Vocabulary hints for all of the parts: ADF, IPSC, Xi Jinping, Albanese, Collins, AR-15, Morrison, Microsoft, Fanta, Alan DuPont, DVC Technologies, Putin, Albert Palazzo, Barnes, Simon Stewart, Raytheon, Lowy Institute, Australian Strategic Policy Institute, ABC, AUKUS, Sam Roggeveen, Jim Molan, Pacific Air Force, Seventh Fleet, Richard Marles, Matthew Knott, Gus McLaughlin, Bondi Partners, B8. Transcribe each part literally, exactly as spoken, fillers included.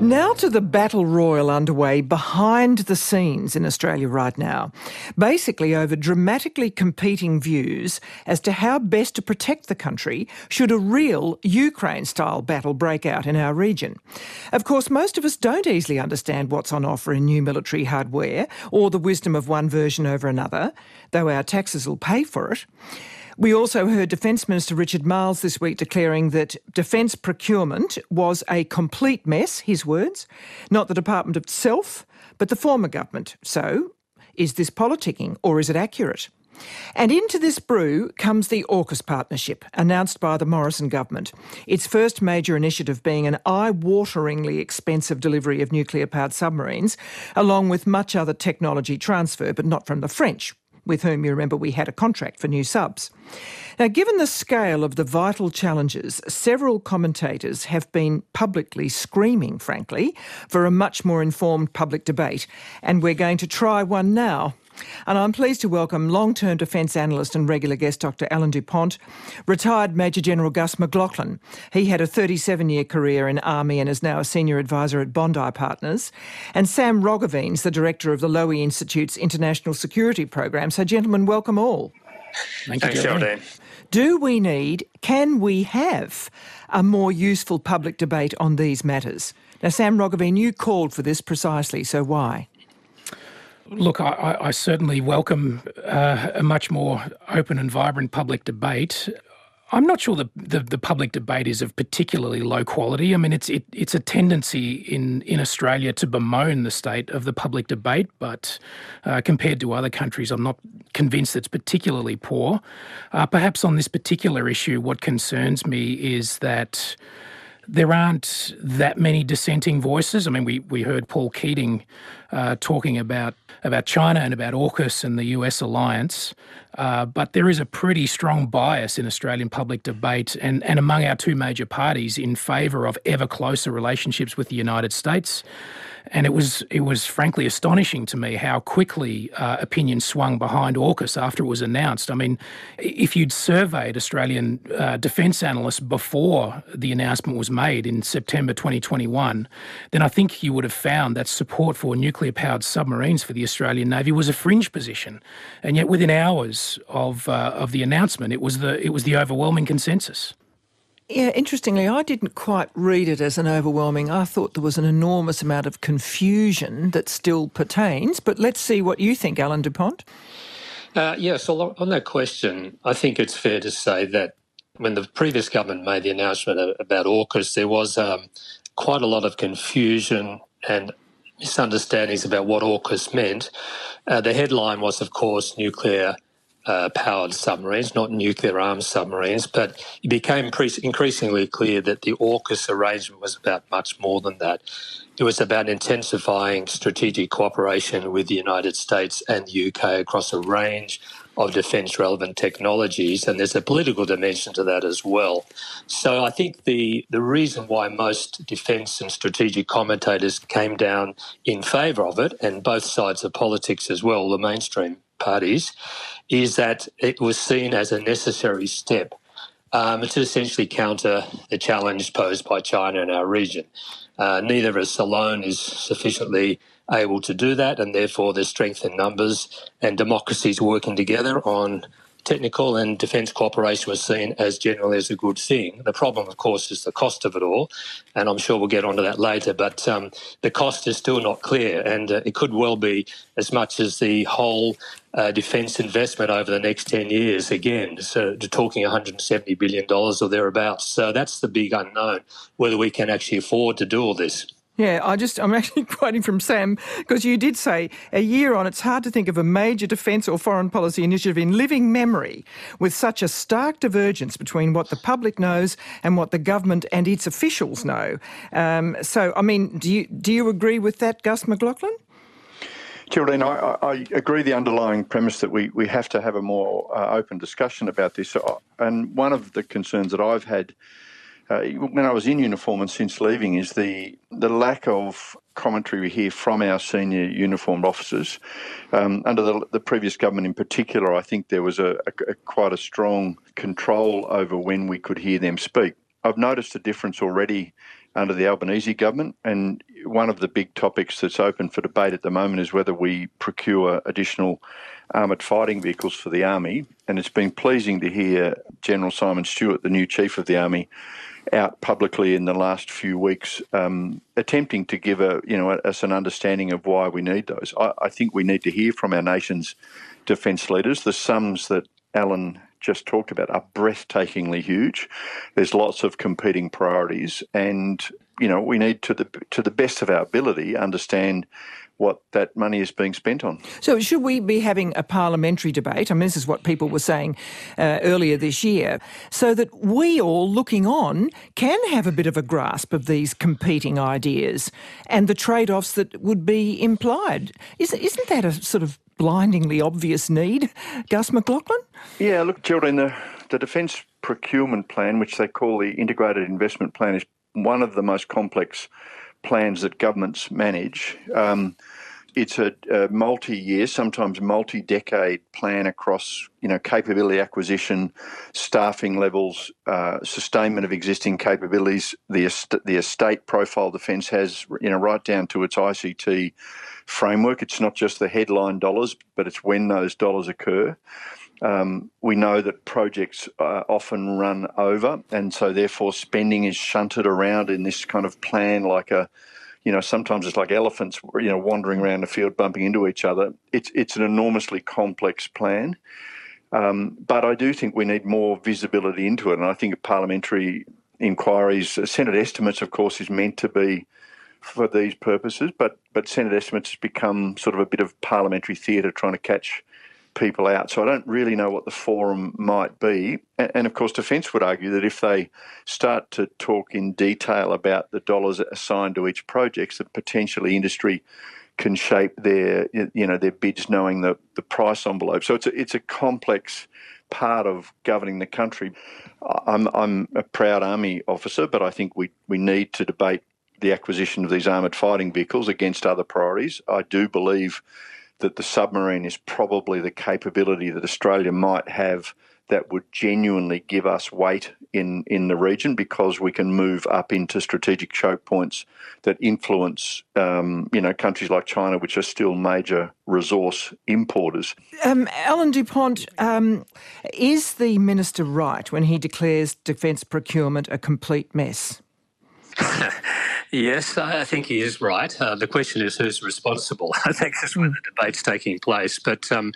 Now to the battle royal underway behind the scenes in Australia right now, basically over dramatically competing views as to how best to protect the country should a real Ukraine-style battle break out in our region. Of course, most of us don't easily understand what's on offer in new military hardware or the wisdom of one version over another, though our taxes will pay for it. We also heard Defence Minister Richard Marles this week declaring that defence procurement was a complete mess, his words, not the department itself, but the former government. So, is this politicking or is it accurate? And into this brew comes the AUKUS partnership, announced by the Morrison government, its first major initiative being an eye-wateringly expensive delivery of nuclear-powered submarines, along with much other technology transfer, but not from the French, with whom, you remember, we had a contract for new subs. Now, given the scale of the vital challenges, several commentators have been publicly screaming, frankly, for a much more informed public debate, and we're going to try one now. And I'm pleased to welcome long-term defence analyst and regular guest Doctor Alan DuPont, retired Major General Gus McLaughlin. He had a thirty-seven-year career in Army and is now a senior advisor at Bondi Partners. And Sam Roggeveen, the director of the Lowy Institute's International Security Program. So, gentlemen, welcome all. Thank you, Geraldine. Do we need, can we have a more useful public debate on these matters? Now, Sam Roggeveen, you called for this precisely, so why? Look, I, I certainly welcome uh, a much more open and vibrant public debate. I'm not sure the, the, the public debate is of particularly low quality. I mean, it's it, it's a tendency in, in Australia to bemoan the state of the public debate, but uh, compared to other countries, I'm not convinced it's particularly poor. Uh, perhaps on this particular issue, what concerns me is that there aren't that many dissenting voices. I mean, we, we heard Paul Keating uh, talking about, about China and about AUKUS and the U S alliance, uh, but there is a pretty strong bias in Australian public debate and, and among our two major parties in favour of ever closer relationships with the United States. And it was it was frankly astonishing to me how quickly uh, opinion swung behind AUKUS after it was announced. I mean, if you'd surveyed Australian uh, defence analysts before the announcement was made in September twenty twenty-one, then I think you would have found that support for nuclear-powered submarines for the Australian Navy was a fringe position. And yet, within hours of uh, of the announcement, it was the it was the overwhelming consensus. Yeah, interestingly, I didn't quite read it as an overwhelming. I thought there was an enormous amount of confusion that still pertains. But let's see what you think, Alan DuPont. Uh, yes, on that question, I think it's fair to say that when the previous government made the announcement about AUKUS, there was um, quite a lot of confusion and misunderstandings about what AUKUS meant. Uh, the headline was, of course, nuclear Uh, powered submarines, not nuclear-armed submarines, but it became pre- increasingly clear that the AUKUS arrangement was about much more than that. It was about intensifying strategic cooperation with the United States and the U K across a range of defence-relevant technologies, and there's a political dimension to that as well. So I think the, the reason why most defence and strategic commentators came down in favour of it, and both sides of politics as well, the mainstream parties, is that it was seen as a necessary step um, to essentially counter the challenge posed by China in our region. Uh, neither of us alone is sufficiently able to do that, and therefore there's strength in numbers, and democracies working together on technical and defence cooperation was seen as generally as a good thing. The problem, of course, is the cost of it all, and I'm sure we'll get onto that later, but um, the cost is still not clear, and uh, it could well be as much as the whole uh, defence investment over the next ten years, again, so talking one hundred seventy billion dollars or thereabouts. So that's the big unknown, whether we can actually afford to do all this. Yeah, I just, I'm actually quoting from Sam, because you did say, a year on, it's hard to think of a major defence or foreign policy initiative in living memory with such a stark divergence between what the public knows and what the government and its officials know. Um, so, I mean, do you do you agree with that, Gus McLaughlin? Geraldine, I, I agree the underlying premise that we, we have to have a more uh, open discussion about this. And one of the concerns that I've had Uh, when I was in uniform and since leaving is the the lack of commentary we hear from our senior uniformed officers. Um, under the, the previous government in particular, I think there was a, a, a quite a strong control over when we could hear them speak. I've noticed a difference already under the Albanese government. And one of the big topics that's open for debate at the moment is whether we procure additional armoured fighting vehicles for the Army. And it's been pleasing to hear General Simon Stewart, the new Chief of the Army, out publicly in the last few weeks um, attempting to give a, you know, us an understanding of why we need those. I, I think we need to hear from our nation's defence leaders. The sums that Alan just talked about are breathtakingly huge. There's lots of competing priorities, and you know we need to the to the best of our ability understand what that money is being spent on. So should we be having a parliamentary debate? I mean, this is what people were saying uh, earlier this year, so that we all looking on can have a bit of a grasp of these competing ideas and the trade-offs that would be implied. Isn't, isn't that a sort of blindingly obvious need, Gus McLaughlin? Yeah, look, Geraldine, the, the Defence Procurement Plan, which they call the Integrated Investment Plan, is one of the most complex plans that governments manage. Um, it's a, a multi-year, sometimes multi-decade plan across, you know, capability acquisition, staffing levels, uh, sustainment of existing capabilities, the est- the estate profile defence has, you know, right down to its I C T framework. It's not just the headline dollars, but it's when those dollars occur. Um, we know that projects uh, often run over, and so therefore spending is shunted around in this kind of plan like a, you know, sometimes it's like elephants, you know, wandering around the field bumping into each other. It's it's an enormously complex plan, um, but I do think we need more visibility into it, and I think parliamentary inquiries, Senate estimates, of course, is meant to be for these purposes, but, but Senate estimates has become sort of a bit of parliamentary theatre trying to catch people out. So I don't really know what the forum might be. And, and of course, Defence would argue that if they start to talk in detail about the dollars assigned to each project, that potentially industry can shape their, you know, their bids knowing the, the price envelope. So it's a, it's a complex part of governing the country. I'm, I'm a proud Army officer, but I think we, we need to debate the acquisition of these armoured fighting vehicles against other priorities. I do believe that the submarine is probably the capability that Australia might have that would genuinely give us weight in, in the region, because we can move up into strategic choke points that influence, um, you know, countries like China, which are still major resource importers. Um, Alan DuPont, um, is the minister right when he declares defence procurement a complete mess? Yes, I think he is right. Uh, the question is who's responsible. I think that's where the debate's taking place. But um,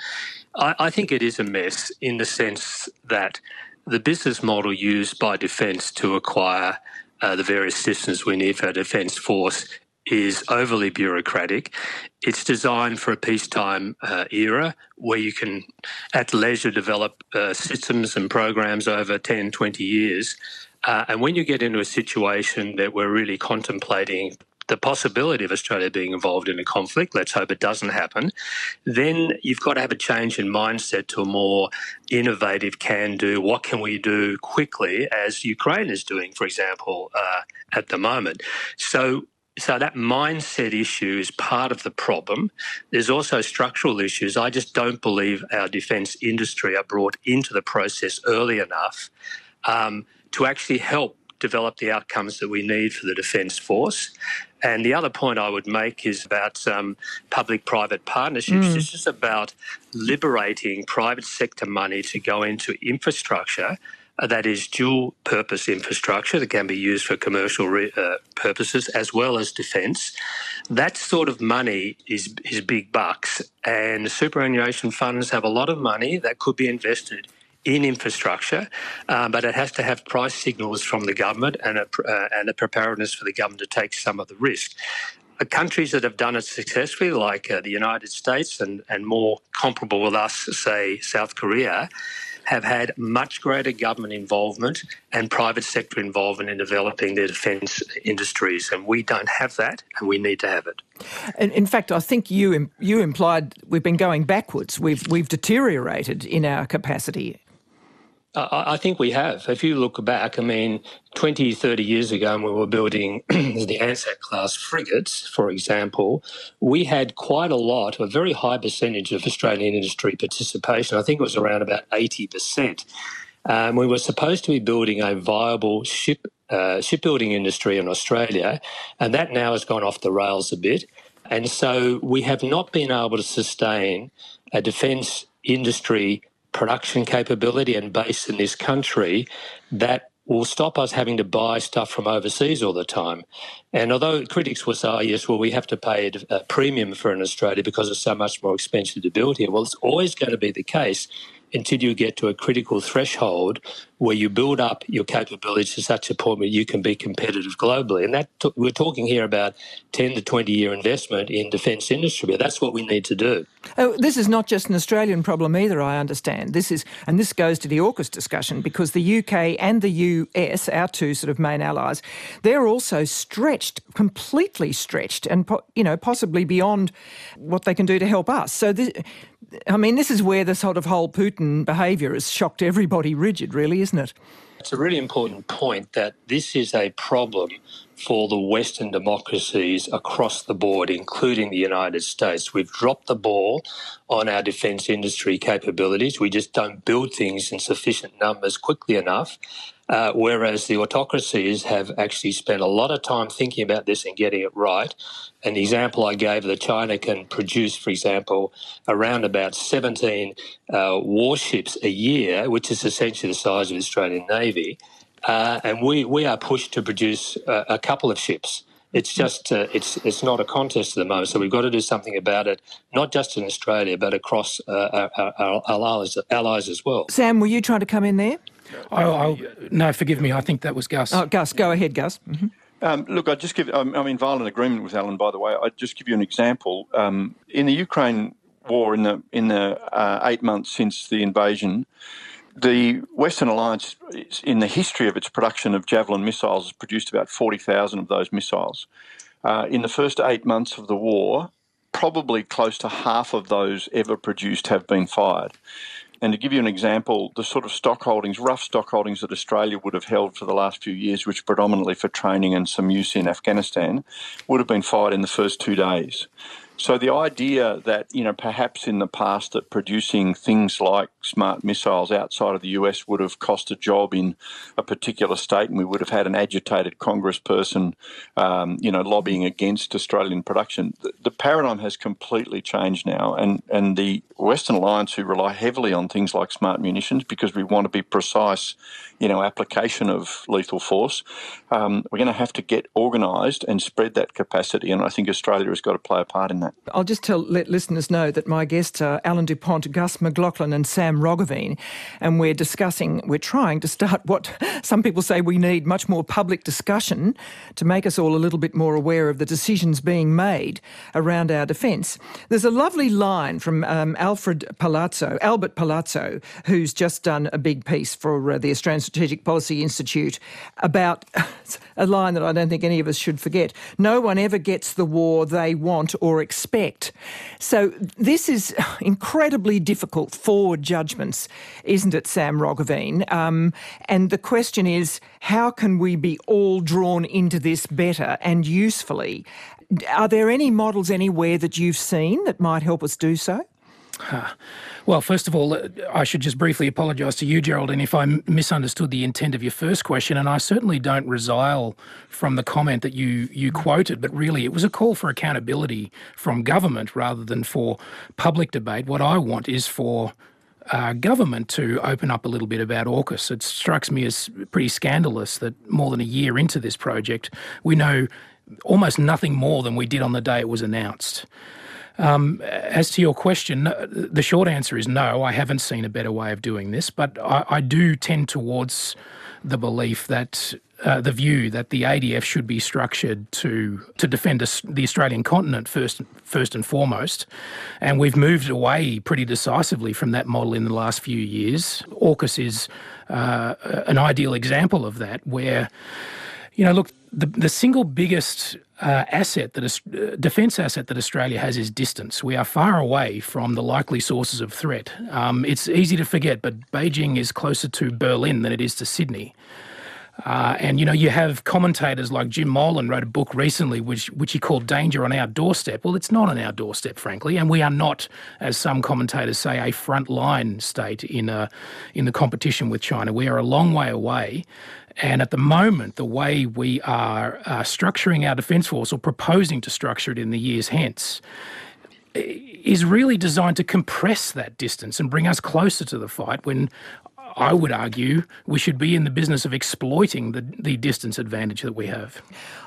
I, I think it is a mess in the sense that the business model used by Defence to acquire uh, the various systems we need for our Defence Force is overly bureaucratic. It's designed for a peacetime uh, era where you can at leisure develop uh, systems and programs over ten, twenty years. Uh, and when you get into a situation that we're really contemplating the possibility of Australia being involved in a conflict, let's hope it doesn't happen, then you've got to have a change in mindset to a more innovative can-do, what can we do quickly, as Ukraine is doing, for example, uh, at the moment. So... So that mindset issue is part of the problem. There's also structural issues. I just don't believe our defence industry are brought into the process early enough um, to actually help develop the outcomes that we need for the Defence Force. And the other point I would make is about um, public-private partnerships. Mm. This is about liberating private sector money to go into infrastructure that is dual-purpose infrastructure that can be used for commercial re- uh, purposes as well as defence. That sort of money is, is big bucks, and superannuation funds have a lot of money that could be invested in infrastructure, um, but it has to have price signals from the government and a, uh, and a preparedness for the government to take some of the risk. The countries that have done it successfully, like uh, the United States and, and more comparable with us, say South Korea, have had much greater government involvement and private sector involvement in developing their defence industries, and we don't have that, and we need to have it. And in fact, I think you you implied we've been going backwards. We've we've deteriorated in our capacity. I think we have. If you look back, I mean, twenty, thirty years ago, when we were building the ANZAC-class frigates, for example, we had quite a lot, a very high percentage of Australian industry participation. I think it was around about eighty percent. Um, we were supposed to be building a viable ship uh, shipbuilding industry in Australia, and that now has gone off the rails a bit. And so we have not been able to sustain a defence industry production capability and base in this country that will stop us having to buy stuff from overseas all the time. And although critics will say, oh, yes, well, we have to pay a premium for in Australia because it's so much more expensive to build here. Well, it's always going to be the case until you get to a critical threshold where you build up your capability to such a point where you can be competitive globally. And that t- we're talking here about ten to twenty-year investment in defence industry. That's what we need to do. Oh, this is not just an Australian problem either, I understand. This is, and this goes to the AUKUS discussion, because the U K and the U S, our two sort of main allies, they're also stretched, completely stretched, and po- you know possibly beyond what they can do to help us. So, this, I mean, this is where this sort of whole Putin behaviour has shocked everybody rigid, really, isn't it? It's a really important point that this is a problem for the Western democracies across the board, including the United States. We've dropped the ball on our defence industry capabilities. We just don't build things in sufficient numbers quickly enough, uh, whereas the autocracies have actually spent a lot of time thinking about this and getting it right. An example I gave that China can produce, for example, around about seventeen uh, warships a year, which is essentially the size of the Australian Navy. Uh, and we, we are pushed to produce uh, a couple of ships. It's just uh, it's it's not a contest at the moment. So we've got to do something about it, not just in Australia, but across uh, our, our allies, allies as well. Sam, were you trying to come in there? Oh, I'll, no, forgive me. I think that was Gus. Oh, Gus, go ahead, Gus. Mm-hmm. Um, look, I just give. I'm, I'm in violent agreement with Alan, by the way. I'd just give you an example. Um, in the Ukraine war, in the in the uh, eight months since the invasion, the Western Alliance, in the history of its production of Javelin missiles, has produced about forty thousand of those missiles. Uh, in the first eight months of the war, probably close to half of those ever produced have been fired. And to give you an example, the sort of stock holdings, rough stock holdings that Australia would have held for the last few years, which predominantly for training and some use in Afghanistan, would have been fired in the first two days. So the idea that, you know, perhaps in the past that producing things like smart missiles outside of the U S would have cost a job in a particular state, and we would have had an agitated congressperson, um, you know, lobbying against Australian production, the, the paradigm has completely changed now. And, and the Western Alliance, who rely heavily on things like smart munitions because we want to be precise in our application of lethal force, um, we're going to have to get organised and spread that capacity. And I think Australia has got to play a part in that. I'll just tell let listeners know that my guests are Alan DuPont, Gus McLaughlin and Sam Roggeveen, and we're discussing, we're trying to start what some people say we need much more public discussion to make us all a little bit more aware of the decisions being made around our defence. There's a lovely line from um, Alfred Palazzo, Albert Palazzo, who's just done a big piece for uh, the Australian Strategic Policy Institute about a line that I don't think any of us should forget. No one ever gets the war they want or expect. expect. So this is incredibly difficult for judgments, isn't it, Sam Roggeveen? Um, and the question is, how can we be all drawn into this better and usefully? Are there any models anywhere that you've seen that might help us do so? Huh. Well, first of all, I should just briefly apologise to you, Geraldine, if I misunderstood the intent of your first question, and I certainly don't resile from the comment that you, you quoted, but really it was a call for accountability from government rather than for public debate. What I want is for Uh, government to open up a little bit about AUKUS. It strikes me as pretty scandalous that more than a year into this project, we know almost nothing more than we did on the day it was announced. Um, as to your question, the short answer is no, I haven't seen a better way of doing this, but I, I do tend towards the belief that Uh, the view that the A D F should be structured to to defend us, the Australian continent first, first and foremost. And we've moved away pretty decisively from that model in the last few years. AUKUS is uh, an ideal example of that where, you know, look, the, the single biggest uh, asset, that is, uh, defence asset that Australia has is distance. We are far away from the likely sources of threat. Um, it's easy to forget, but Beijing is closer to Berlin than it is to Sydney. Uh, and, you know, you have commentators like Jim Molan wrote a book recently which which he called Danger on Our Doorstep. Well, it's not on our doorstep, frankly, and we are not, as some commentators say, a frontline state in, a, in the competition with China. We are a long way away. And at the moment, the way we are uh, structuring our defence force, or proposing to structure it in the years hence, is really designed to compress that distance and bring us closer to the fight, when I would argue we should be in the business of exploiting the, the distance advantage that we have.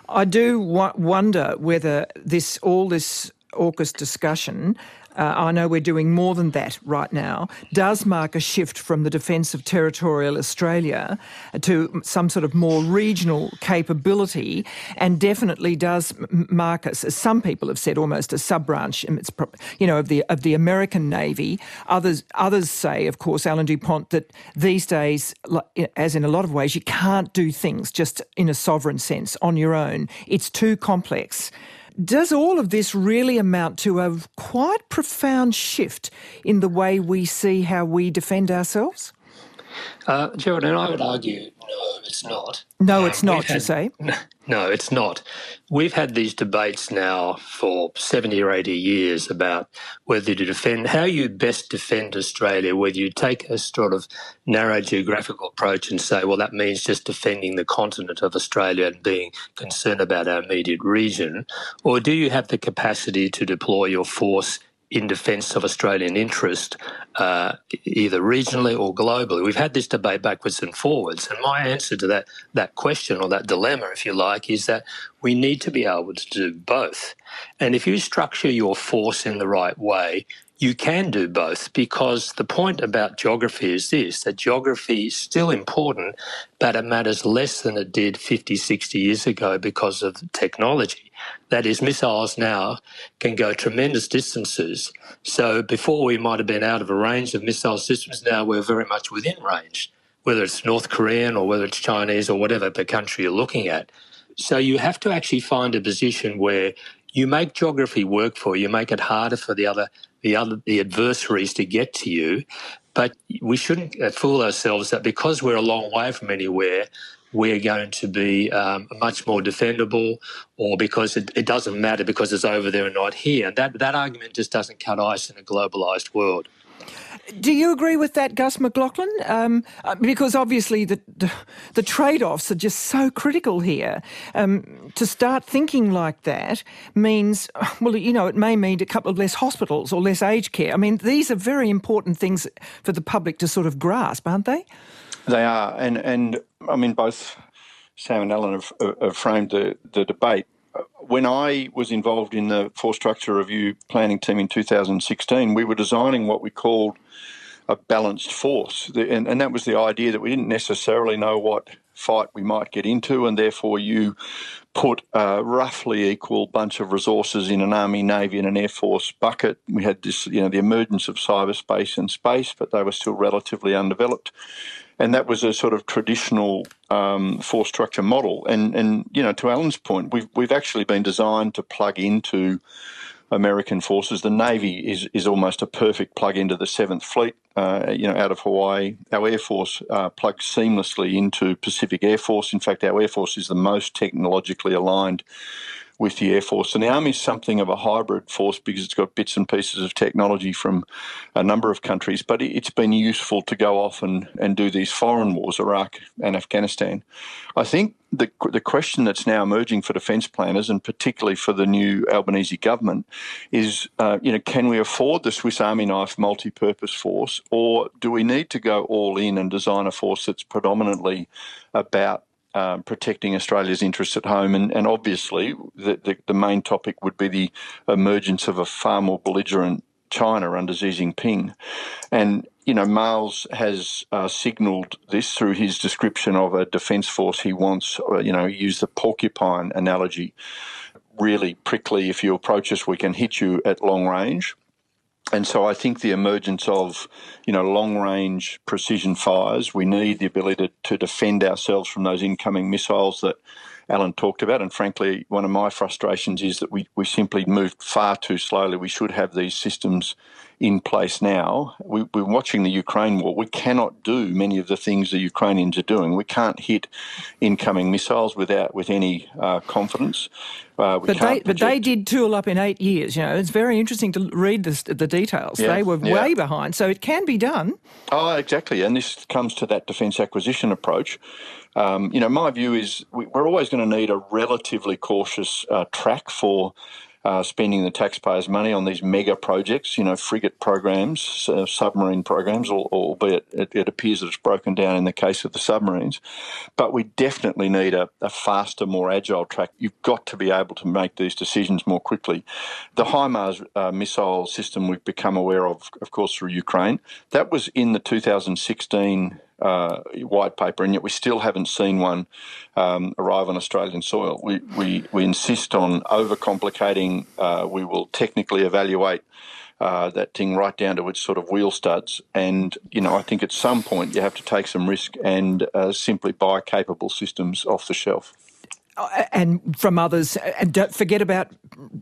I do w- wonder whether this all this AUKUS discussion, uh, I know we're doing more than that right now, does mark a shift from the defence of territorial Australia to some sort of more regional capability, and definitely does mark us, as some people have said, almost a sub-branch, you know, of the of the American Navy. Others, others say, of course, Alan DuPont, that these days, as in a lot of ways, you can't do things just in a sovereign sense on your own. It's too complex. Does all of this really amount to a quite profound shift in the way we see how we defend ourselves? Uh, Geraldine, I would argue no, it's not. No, it's not, you say? No, it's not. We've had these debates now for seventy or eighty years about whether to defend, how you best defend Australia, whether you take a sort of narrow geographical approach and say, well, that means just defending the continent of Australia and being concerned about our immediate region, or do you have the capacity to deploy your force in defence of Australian interest, uh, either regionally or globally? We've had this debate backwards and forwards, and my answer to that that question, or that dilemma, if you like, is that we need to be able to do both. And if you structure your force in the right way, you can do both, because the point about geography is this, that geography is still important, but it matters less than it did fifty, sixty years ago because of technology. That is, missiles now can go tremendous distances. So before we might have been out of a range of missile systems, now we're very much within range, whether it's North Korean or whether it's Chinese or whatever the country you're looking at. So you have to actually find a position where you make geography work for you, you make it harder for the other the other the adversaries to get to you, but we shouldn't fool ourselves that because we're a long way from anywhere, we're going to be um, much more defendable, or because it, it doesn't matter because it's over there and not here. And that, that argument just doesn't cut ice in a globalised world. Do you agree with that, Gus McLaughlin? Um, because obviously the, the, the trade-offs are just so critical here. Um, to start thinking like that means, well, you know, it may mean a couple of less hospitals or less aged care. I mean, these are very important things for the public to sort of grasp, aren't they? They are. And, and I mean, both Sam and Alan have, have framed the, the debate. When I was involved in the Force Structure Review planning team in two thousand sixteen, we were designing what we called a balanced force. And, and that was the idea that we didn't necessarily know what fight we might get into, and therefore you put a roughly equal bunch of resources in an Army, Navy and an Air Force bucket. We had this, you know, the emergence of cyberspace and space, but they were still relatively undeveloped. And that was a sort of traditional um, force structure model. And, and you know, to Alan's point, we've we've actually been designed to plug into American forces. The Navy is is almost a perfect plug into the Seventh Fleet, uh, you know, out of Hawaii. Our Air Force uh, plugs seamlessly into Pacific Air Force. In fact, our Air Force is the most technologically aligned with the Air Force. And the Army is something of a hybrid force because it's got bits and pieces of technology from a number of countries, but it's been useful to go off and, and do these foreign wars, Iraq and Afghanistan. I think the the question that's now emerging for defence planners, and particularly for the new Albanese government, is, uh, you know, can we afford the Swiss Army knife multi-purpose force, or do we need to go all in and design a force that's predominantly about Um, protecting Australia's interests at home? And, and obviously the, the, the main topic would be the emergence of a far more belligerent China under Xi Jinping. And, you know, Marles has uh, signalled this through his description of a defence force he wants. You know, he used the porcupine analogy. Really prickly, if you approach us, we can hit you at long range. And so I think the emergence of, you know, long-range precision fires, we need the ability to, to defend ourselves from those incoming missiles that Alan talked about. And frankly, one of my frustrations is that we, we simply moved far too slowly. We should have these systems in place now. We, we're watching the Ukraine war. We cannot do many of the things the Ukrainians are doing. We can't hit incoming missiles without with any uh, confidence. Uh, we but can't they, but they did tool up in eight years. You know, it's very interesting to read this, the details. Yeah, they were yeah. way behind, so it can be done. Oh, exactly. And this comes to that defence acquisition approach. Um, you know, my view is we, we're always going to need a relatively cautious uh, track for Uh, spending the taxpayers' money on these mega projects, you know, frigate programs, uh, submarine programs, albeit it, it appears that it's broken down in the case of the submarines. But we definitely need a, a faster, more agile track. You've got to be able to make these decisions more quickly. The HIMARS uh, missile system we've become aware of, of course, through Ukraine, that was in the two thousand sixteen Uh, white paper, and yet we still haven't seen one um, arrive on Australian soil. We we, we insist on overcomplicating. Uh, we will technically evaluate uh, that thing right down to its sort of wheel studs, and you know I think at some point you have to take some risk and uh, simply buy capable systems off the shelf. And from others, and don't forget about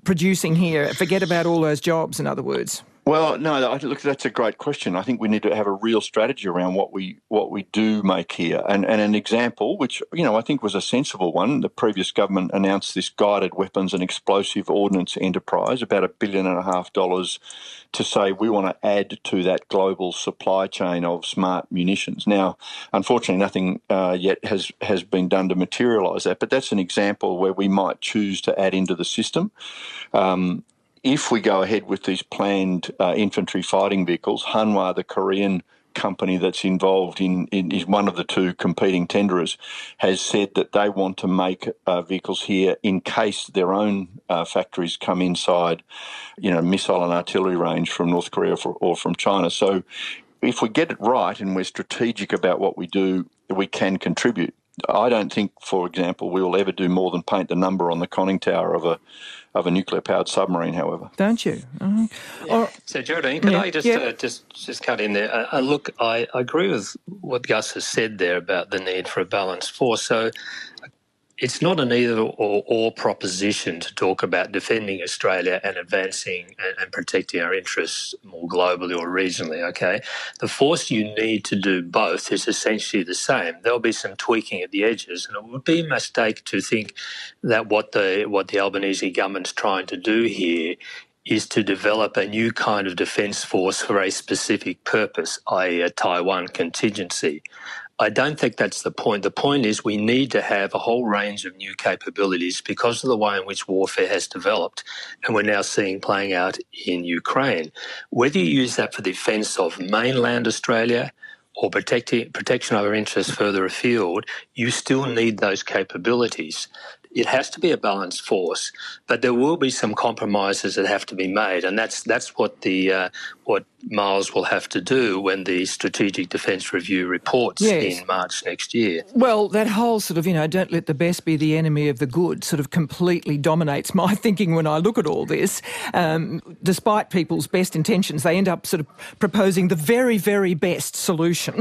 producing here. Forget about all those jobs. In other words. Well, no, look, that's a great question. I think we need to have a real strategy around what we what we do make here. And, and an example, which, you know, I think was a sensible one, the previous government announced this guided weapons and explosive ordnance enterprise, about a billion and a half dollars to say we want to add to that global supply chain of smart munitions. Now, unfortunately, nothing uh, yet has, has been done to materialise that, but that's an example where we might choose to add into the system. Um If we go ahead with these planned uh, infantry fighting vehicles, Hanwha, the Korean company that's involved in, in is one of the two competing tenderers, has said that they want to make uh, vehicles here in case their own uh, factories come inside, you know, missile and artillery range from North Korea for, or from China. So if we get it right and we're strategic about what we do, we can contribute. I don't think, for example, we will ever do more than paint the number on the conning tower of a of a nuclear-powered submarine, however. Don't you? Uh, yeah. or, so, Geraldine, can yeah, I just, yeah. uh, just just cut in there? Uh, look, I agree with what Gus has said there about the need for a balanced force. So it's not an either-or or proposition to talk about defending Australia and advancing and, and protecting our interests more globally or regionally, okay? The force you need to do both is essentially the same. There'll be some tweaking at the edges, and it would be a mistake to think that what the, what the Albanese government's trying to do here is to develop a new kind of defence force for a specific purpose, that is a Taiwan contingency. I don't think that's the point. The point is we need to have a whole range of new capabilities because of the way in which warfare has developed, and we're now seeing playing out in Ukraine. Whether you use that for the defence of mainland Australia or protecting, protection of our interests further afield, you still need those capabilities. It has to be a balanced force, but there will be some compromises that have to be made, and that's that's what the uh, what Marles will have to do when the Strategic Defence Review reports yes. in March next year. Well, that whole sort of, you know, don't let the best be the enemy of the good sort of completely dominates my thinking when I look at all this. Um, despite people's best intentions, they end up sort of proposing the very, very best solution,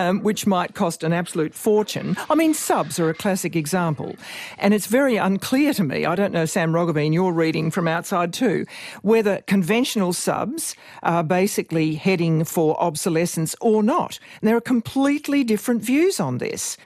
um, which might cost an absolute fortune. I mean, subs are a classic example, and it's It's very unclear to me, I don't know, Sam Roggeveen, you're reading from outside too, whether conventional subs are basically heading for obsolescence or not. And there are completely different views on this.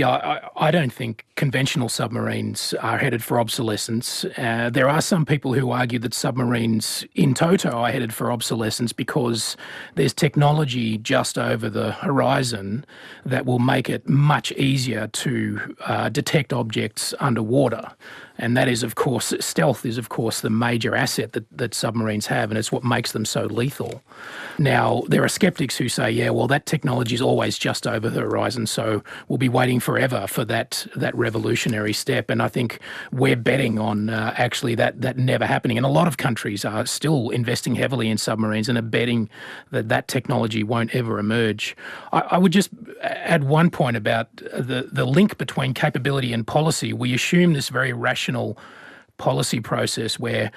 Yeah, I, I don't think conventional submarines are headed for obsolescence. Uh, there are some people who argue that submarines in toto are headed for obsolescence because there's technology just over the horizon that will make it much easier to uh, detect objects underwater. And that is, of course, stealth is, of course, the major asset that, that submarines have, and it's what makes them so lethal. Now, there are skeptics who say, yeah, well, that technology is always just over the horizon, so we'll be waiting forever for that that revolutionary step. And I think we're betting on uh, actually that, that never happening. And a lot of countries are still investing heavily in submarines and are betting that that technology won't ever emerge. I, I would just add one point about the, the link between capability and policy. We assume this very rational policy process where,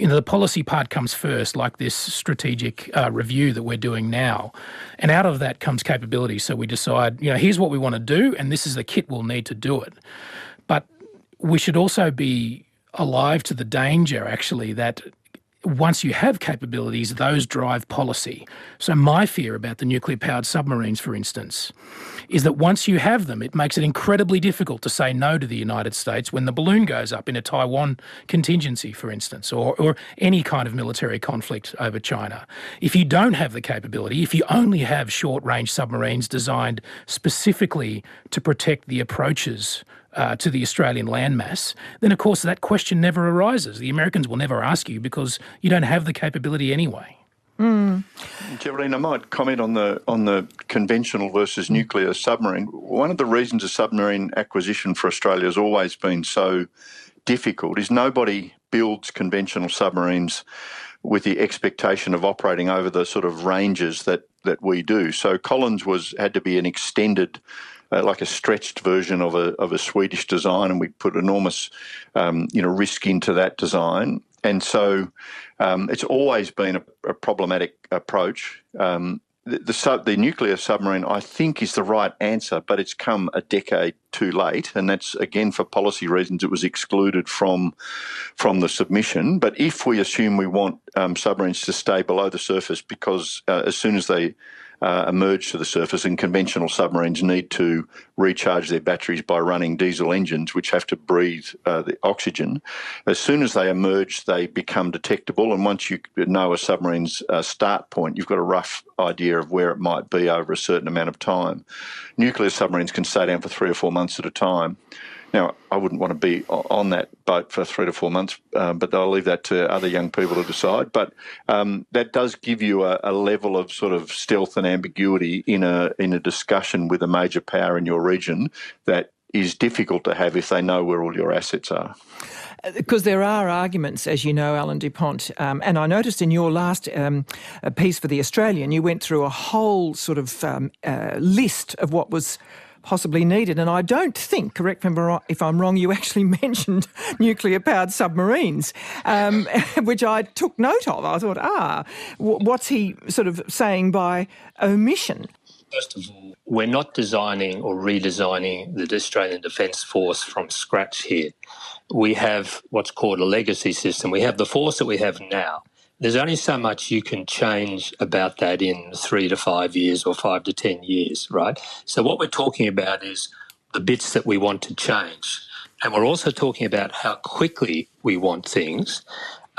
you know, the policy part comes first, like this strategic uh, review that we're doing now. And out of that comes capability. So we decide, you know, here's what we want to do, and this is the kit we'll need to do it. But we should also be alive to the danger, actually, that once you have capabilities, those drive policy. So my fear about the nuclear-powered submarines, for instance, is that once you have them, it makes it incredibly difficult to say no to the United States when the balloon goes up in a Taiwan contingency, for instance, or, or any kind of military conflict over China. If you don't have the capability, if you only have short-range submarines designed specifically to protect the approaches Uh, to the Australian landmass, then of course that question never arises. The Americans will never ask you because you don't have the capability anyway. Mm. Geraldine, I might comment on the on the conventional versus nuclear submarine. One of the reasons a submarine acquisition for Australia has always been so difficult is nobody builds conventional submarines with the expectation of operating over the sort of ranges that that we do. So Collins was had to be an extended Uh, like a stretched version of a of a Swedish design, and we put enormous, um, you know, risk into that design. And so, um, it's always been a, a problematic approach. Um, the, the sub, the nuclear submarine, I think, is the right answer, but it's come a decade too late, and that's again for policy reasons. It was excluded from from the submission. But if we assume we want um, submarines to stay below the surface, because uh, as soon as they Uh, emerge to the surface, and conventional submarines need to recharge their batteries by running diesel engines, which have to breathe uh, the oxygen. As soon as they emerge, they become detectable, and once you know a submarine's uh, start point, you've got a rough idea of where it might be over a certain amount of time. Nuclear submarines can stay down for three or four months at a time. Now, I wouldn't want to be on that boat for three to four months, um, but I'll leave that to other young people to decide. But um, that does give you a, a level of sort of stealth and ambiguity in a in a discussion with a major power in your region that is difficult to have if they know where all your assets are. Because there are arguments, as you know, Alan DuPont, um, and I noticed in your last um, piece for The Australian, you went through a whole sort of um, uh, list of what was possibly needed. And I don't think, correct me if I'm wrong, you actually mentioned nuclear-powered submarines, um, which I took note of. I thought, ah, what's he sort of saying by omission? First of all, we're not designing or redesigning the Australian Defence Force from scratch here. We have what's called a legacy system. We have the force that we have now. There's only so much you can change about that in three to five years or five to ten years, right? So what we're talking about is the bits that we want to change. And we're also talking about how quickly we want things,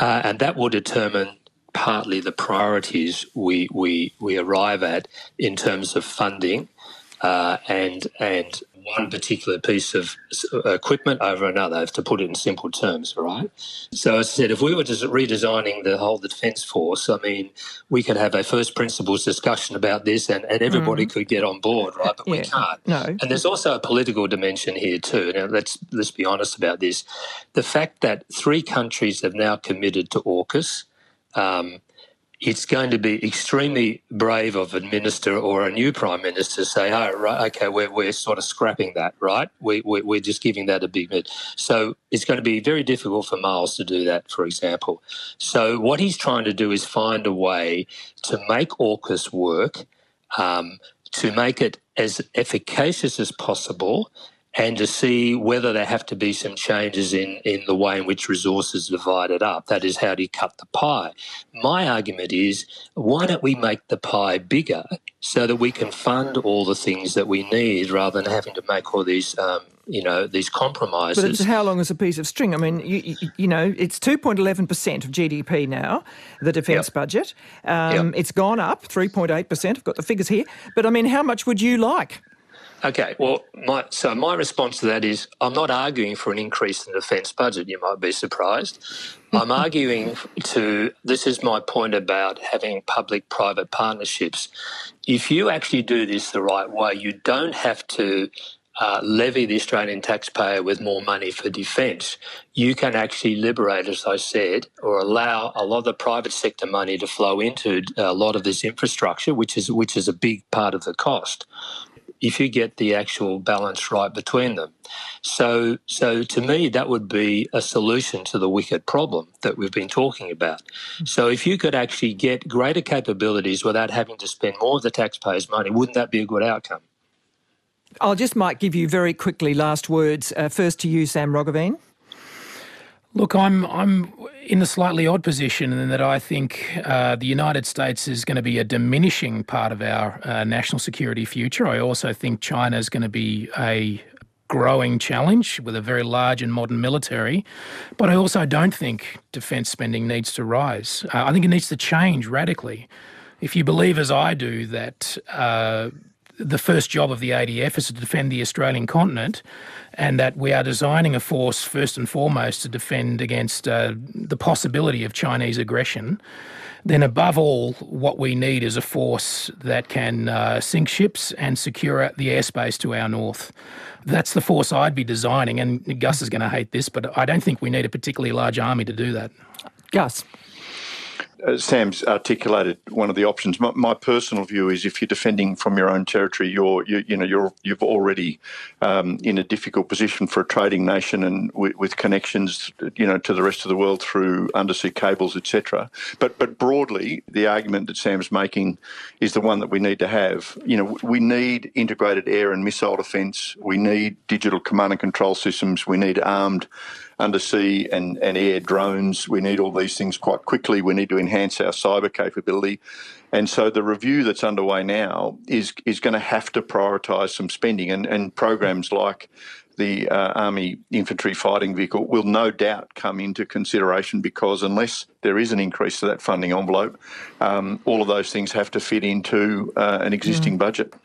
uh, and that will determine partly the priorities we we, we arrive at in terms of funding uh, and and one particular piece of equipment over another, to put it in simple terms, right? So as I said, if we were just redesigning the whole Defence Force, I mean, we could have a first principles discussion about this and, and everybody mm. could get on board, right? But yeah. we can't. No. And there's also a political dimension here too. Now, let's, let's be honest about this. The fact that three countries have now committed to AUKUS, um, it's going to be extremely brave of a minister or a new prime minister to say, oh, right, okay, we're, we're sort of scrapping that, right? We, we, we're just giving that a big bit. So it's going to be very difficult for Marles to do that, for example. So what he's trying to do is find a way to make AUKUS work, um, to make it as efficacious as possible, and to see whether there have to be some changes in, in the way in which resources are divided up. That is, how do you cut the pie? My argument is, why don't we make the pie bigger so that we can fund all the things that we need rather than having to make all these um, you know, these compromises. But it's how long is a piece of string? I mean, you, you, you know, it's two point one one percent of G D P now, the defence yep. budget. Um, yep. It's gone up, three point eight percent. I've got the figures here. But, I mean, how much would you like? Okay, well, my, so my response to that is I'm not arguing for an increase in the defence budget. You might be surprised. I'm arguing to, this is my point about having public-private partnerships. If you actually do this the right way, you don't have to uh, levy the Australian taxpayer with more money for defence. You can actually liberate, as I said, or allow a lot of the private sector money to flow into a lot of this infrastructure, which is which is a big part of the cost, if you get the actual balance right between them. So so to me, that would be a solution to the wicked problem that we've been talking about. So if you could actually get greater capabilities without having to spend more of the taxpayers' money, wouldn't that be a good outcome? I'll just might give you very quickly last words. Uh, first to you, Sam Roggeveen. Look, I'm I'm in a slightly odd position in that I think uh, the United States is going to be a diminishing part of our uh, national security future. I also think China is going to be a growing challenge with a very large and modern military. But I also don't think defence spending needs to rise. Uh, I think it needs to change radically. If you believe, as I do, that uh, the first job of the A D F is to defend the Australian continent, and that we are designing a force first and foremost to defend against uh, the possibility of Chinese aggression, then above all, what we need is a force that can uh, sink ships and secure the airspace to our north. That's the force I'd be designing, and Gus is going to hate this, but I don't think we need a particularly large army to do that. Gus? Uh, Sam's articulated one of the options. My, my personal view is, if you're defending from your own territory, you're you, you know you're you've already um, in a difficult position for a trading nation and w- with connections you know to the rest of the world through undersea cables, et cetera. But but broadly, the argument that Sam's making is the one that we need to have. You know, we need integrated air and missile defence. We need digital command and control systems. We need armed undersea and, and air drones. We need all these things quite quickly. We need to enhance our cyber capability. And so the review that's underway now is is going to have to prioritise some spending, and, and programs like the uh, Army Infantry Fighting Vehicle will no doubt come into consideration, because unless there is an increase to that funding envelope, um, all of those things have to fit into uh, an existing mm. budget.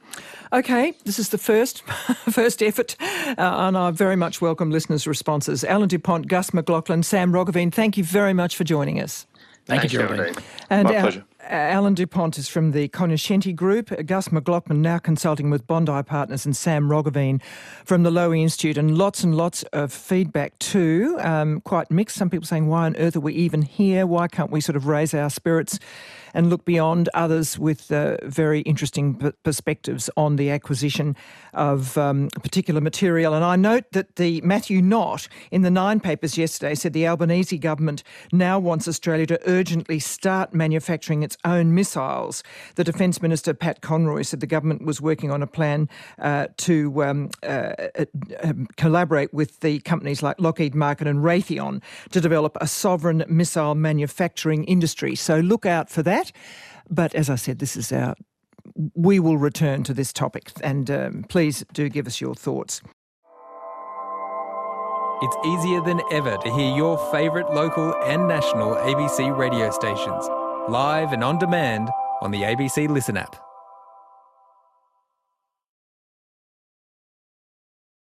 Okay, this is the first first effort, uh, and I very much welcome listeners' responses. Alan DuPont, Gus McLaughlin, Sam Roggeveen, thank you very much for joining us. Thank Thanks you, Geraldine. And My uh, pleasure. Alan DuPont is from the Cognoscenti Group, Gus McLaughlin now consulting with Bondi Partners, and Sam Roggeveen from the Lowy Institute. And lots and lots of feedback too, um, quite mixed. Some people saying, why on earth are we even here? Why can't we sort of raise our spirits and look beyond? Others with uh, very interesting p- perspectives on the acquisition of um, particular material. And I note that the Matthew Knott in the Nine Papers yesterday said the Albanese government now wants Australia to urgently start manufacturing its own missiles. The Defence Minister, Pat Conroy, said the government was working on a plan uh, to um, uh, uh, collaborate with the companies like Lockheed Martin and Raytheon to develop a sovereign missile manufacturing industry. So look out for that. But as I said, this is our... we will return to this topic, and um, please do give us your thoughts. It's easier than ever to hear your favourite local and national A B C radio stations live and on demand on the A B C Listen app.